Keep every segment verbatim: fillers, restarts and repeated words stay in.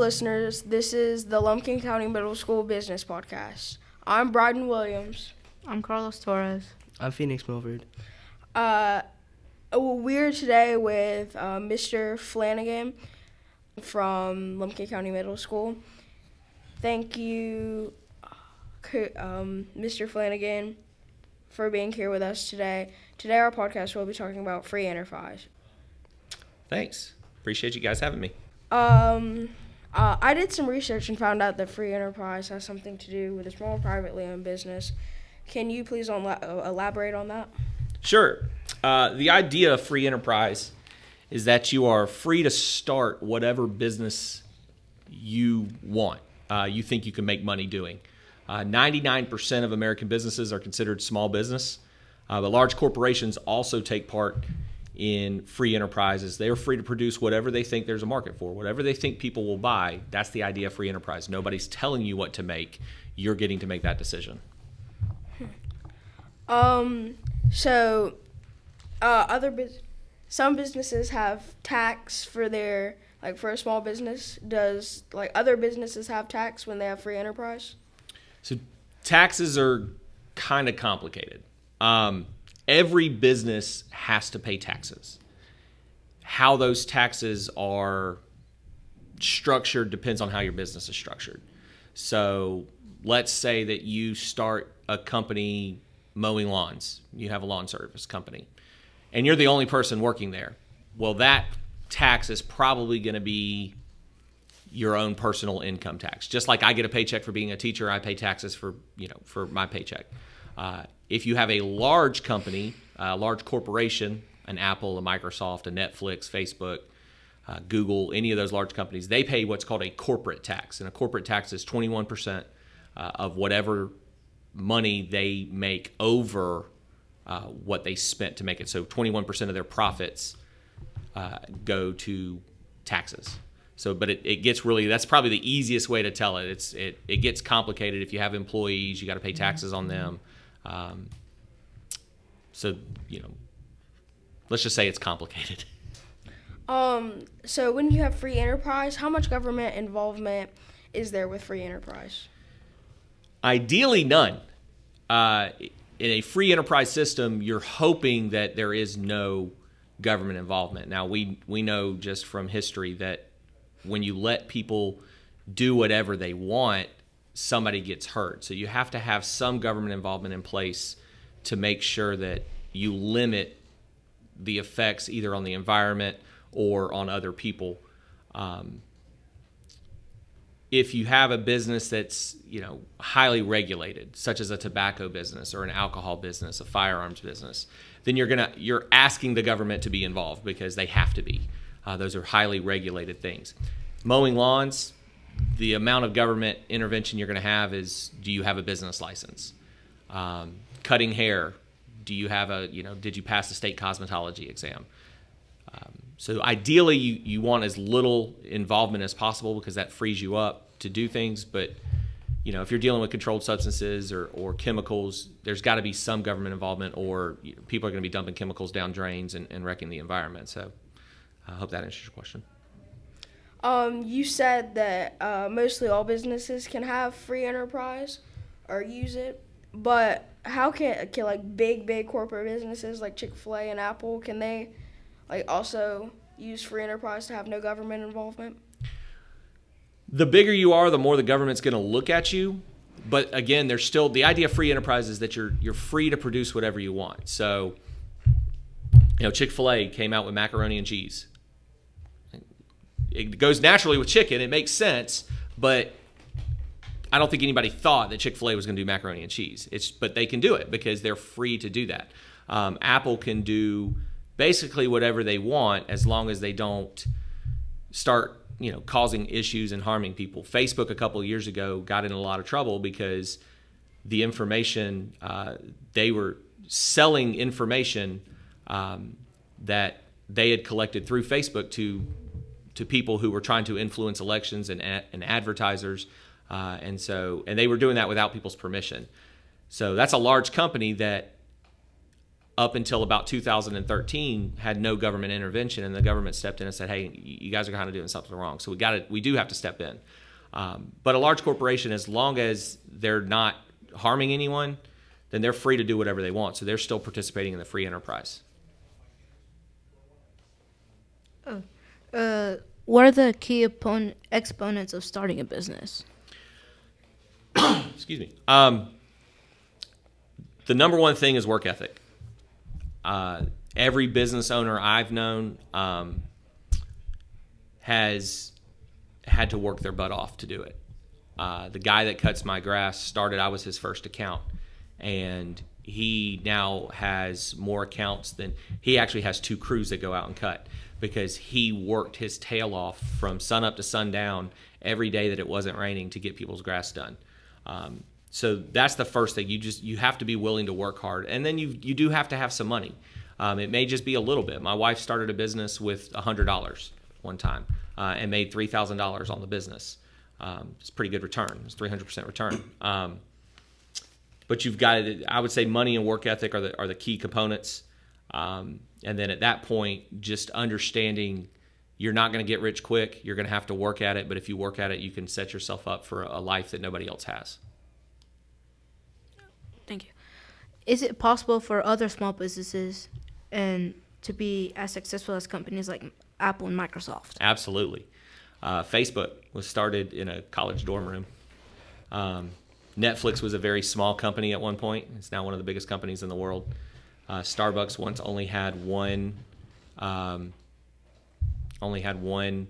listeners. This is the Lumpkin County Middle School Business Podcast. I'm Bryden Williams. I'm Carlos Torres. I'm Phoenix Milford. Uh, we're today with uh, Mister Flanagan from Lumpkin County Middle School. Thank you, um, Mister Flanagan, for being here with us today. Today, our podcast will be talking about free enterprise. Thanks. Appreciate you guys having me. Um, uh, I did some research and found out that free enterprise has something to do with a small privately owned business. Can you please onla- elaborate on that? Sure. Uh, the idea of free enterprise is that you are free to start whatever business you want, uh, you think you can make money doing. Uh, ninety-nine percent of American businesses are considered small business, uh, but large corporations also take part in free enterprises. They are free to produce whatever they think there's a market for, whatever they think people will buy. That's the idea of free enterprise. Nobody's telling you what to make. You're getting to make that decision. Um. So, uh, other bu- some businesses have tax for their, like for a small business. Does like other businesses have tax when they have free enterprise? So taxes are kind of complicated. Um, every business has to pay taxes. How those taxes are structured depends on how your business is structured. So let's say that you start a company mowing lawns. You have a lawn service company, and you're the only person working there. Well, that tax is probably going to be your own personal income tax. Just like I get a paycheck for being a teacher, I pay taxes for, you know, for my paycheck. Uh, if you have a large company, a large corporation, an Apple, a Microsoft, a Netflix, Facebook, uh, Google, any of those large companies, they pay what's called a corporate tax. And a corporate tax is twenty-one percent uh, of whatever money they make over uh, what they spent to make it. So twenty-one percent of their profits uh, go to taxes. So, but it, it gets really, that's probably the easiest way to tell it. It's it, it gets complicated. If you have employees, you got to pay taxes on them. Um, so, you know, let's just say it's complicated. Um. So when you have free enterprise, how much government involvement is there with free enterprise? Ideally, none. Uh, in a free enterprise system, you're hoping that there is no government involvement. Now, we, we know just from history that when you let people do whatever they want, somebody gets hurt. So you have to have some government involvement in place to make sure that you limit the effects either on the environment or on other people. Um, if you have a business that's, you know, highly regulated, such as a tobacco business or an alcohol business, a firearms business, then you're gonna you're asking the government to be involved because they have to be. Uh, those are highly regulated things. Mowing lawns, the amount of government intervention you're going to have is, do you have a business license? Um, cutting hair, do you have a, you know, did you pass the state cosmetology exam? Um, so ideally, you, you want as little involvement as possible because that frees you up to do things. But, you know, if you're dealing with controlled substances or, or chemicals, there's got to be some government involvement, or you know, people are going to be dumping chemicals down drains and, and wrecking the environment. So I hope that answers your question. Um, you said that uh, mostly all businesses can have free enterprise or use it, but how can, can like big, big corporate businesses like Chick-fil-A and Apple, can they like also use free enterprise to have no government involvement? The bigger you are, the more the government's going to look at you. But again, there's still the idea of free enterprise is that you're you're free to produce whatever you want. So, you know, Chick-fil-A came out with macaroni and cheese. It goes naturally with chicken. It makes sense, but I don't think anybody thought that Chick-fil-A was going to do macaroni and cheese. It's but they can do it because they're free to do that. Um, Apple can do basically whatever they want as long as they don't start, you know, causing issues and harming people. Facebook a couple of years ago got in a lot of trouble because the information uh, they were selling information um, that they had collected through Facebook to. to people who were trying to influence elections and and advertisers, uh, and so and they were doing that without people's permission. So that's a large company that up until about two thousand thirteen had no government intervention, and the government stepped in and said, hey, you guys are kind of doing something wrong. So we got to, we do have to step in. Um, but a large corporation, as long as they're not harming anyone, then they're free to do whatever they want. So they're still participating in the free enterprise. Oh. Uh, what are the key opon- exponents of starting a business? Excuse me. Um, the number one thing is work ethic. Uh, every business owner I've known um, has had to work their butt off to do it. Uh, the guy that cuts my grass started, I was his first account, and he now has more accounts than, he actually has two crews that go out and cut, because he worked his tail off from sun up to sundown every day that it wasn't raining to get people's grass done. Um, so that's the first thing. You just, you have to be willing to work hard. And then you you do have to have some money. Um, it may just be a little bit. My wife started a business with one hundred dollars one time uh, and made three thousand dollars on the business. Um, it's a pretty good return. It's three hundred percent return. Um, but you've got to, I would say money and work ethic are the, are the key components. Um, and then at that point, just understanding you're not going to get rich quick. You're going to have to work at it. But if you work at it, you can set yourself up for a life that nobody else has. Thank you. Is it possible for other small businesses and to be as successful as companies like Apple and Microsoft? Absolutely. Uh, Facebook was started in a college dorm room. Um, Netflix was a very small company at one point. It's now one of the biggest companies in the world. Uh, Starbucks once only had one, um, only had one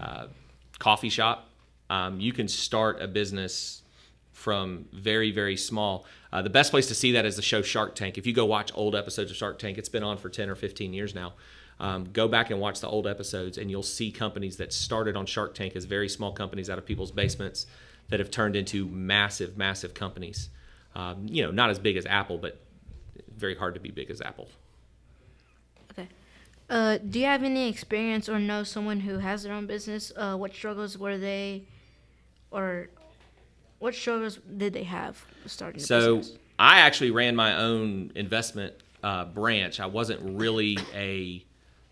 uh, coffee shop. Um, you can start a business from very, very small. Uh, the best place to see that is the show Shark Tank. If you go watch old episodes of Shark Tank, it's been on for ten or fifteen years now. Um, go back and watch the old episodes, and you'll see companies that started on Shark Tank as very small companies out of people's basements that have turned into massive, massive companies. Um, you know, not as big as Apple, but very hard to be big as Apple. Okay. Uh, do you have any experience or know someone who has their own business? Uh, what struggles were they, or what struggles did they have starting a so business? So I actually ran my own investment uh, branch. I wasn't really a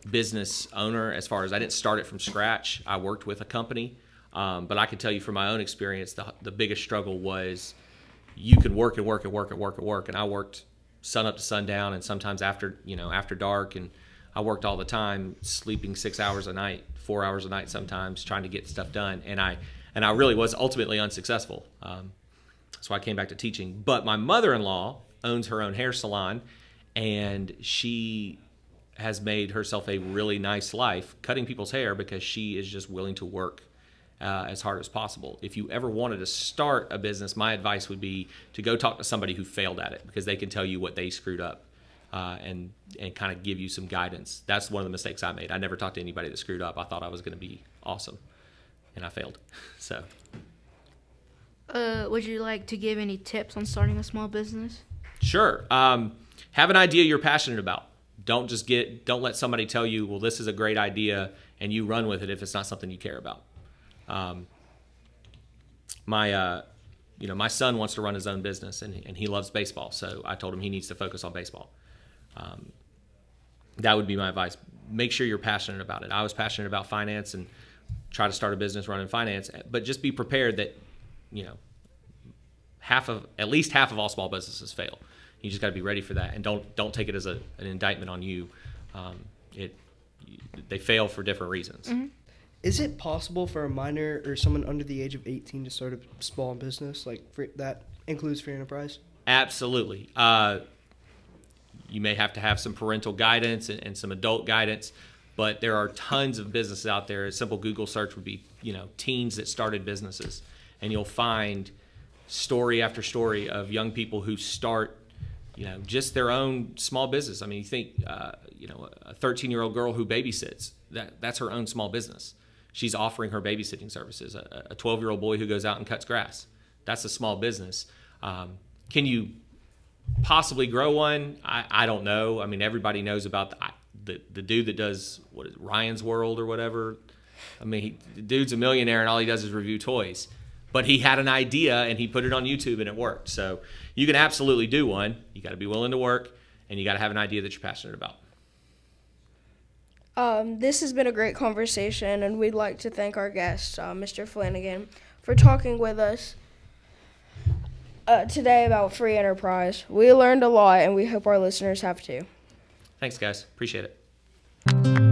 business owner as far as, I didn't start it from scratch. I worked with a company, um, but I can tell you from my own experience, the, the biggest struggle was you could work and work and work and work and work. And I worked sun up to sundown, and sometimes after, you know, after dark, and I worked all the time, sleeping six hours a night, four hours a night sometimes, trying to get stuff done. And I and I really was ultimately unsuccessful. Um, so I came back to teaching. But my mother-in-law owns her own hair salon, and she has made herself a really nice life cutting people's hair because she is just willing to work Uh, as hard as possible. If you ever wanted to start a business, my advice would be to go talk to somebody who failed at it, because they can tell you what they screwed up uh, and and kind of give you some guidance. That's one of the mistakes I made. I never talked to anybody that screwed up. I thought I was going to be awesome, and I failed. So, uh, would you like to give any tips on starting a small business? Sure. Um, have an idea you're passionate about. Don't just get. Don't let somebody tell you, well, this is a great idea, and you run with it if it's not something you care about. Um, my, uh, you know, my son wants to run his own business, and, and he loves baseball. So I told him he needs to focus on baseball. Um, that would be my advice. Make sure you're passionate about it. I was passionate about finance and try to start a business running finance, but just be prepared that, you know, half of, at least half of all small businesses fail. You just got to be ready for that. And don't, don't take it as a, an indictment on you. Um, it, they fail for different reasons. Mm-hmm. Is it possible for a minor or someone under the age of eighteen to start a small business, like for, that includes free enterprise? Absolutely. Uh, you may have to have some parental guidance and, and some adult guidance, but there are tons of businesses out there. A simple Google search would be, you know, teens that started businesses, and you'll find story after story of young people who start, you know, just their own small business. I mean, you think, uh, you know, a thirteen-year-old girl who babysits, that that's her own small business. She's offering her babysitting services. A, a twelve-year-old boy who goes out and cuts grass. That's a small business. Um, can you possibly grow one? I, I don't know. I mean, everybody knows about the, the the dude that does, what is it, Ryan's World or whatever. I mean, he, the dude's a millionaire, and all he does is review toys. But he had an idea and he put it on YouTube and it worked. So you can absolutely do one. You got to be willing to work and you got to have an idea that you're passionate about. Um, this has been a great conversation, and we'd like to thank our guest, uh, Mister Flanagan, for talking with us uh, today about free enterprise. We learned a lot, and we hope our listeners have too. Thanks, guys. Appreciate it.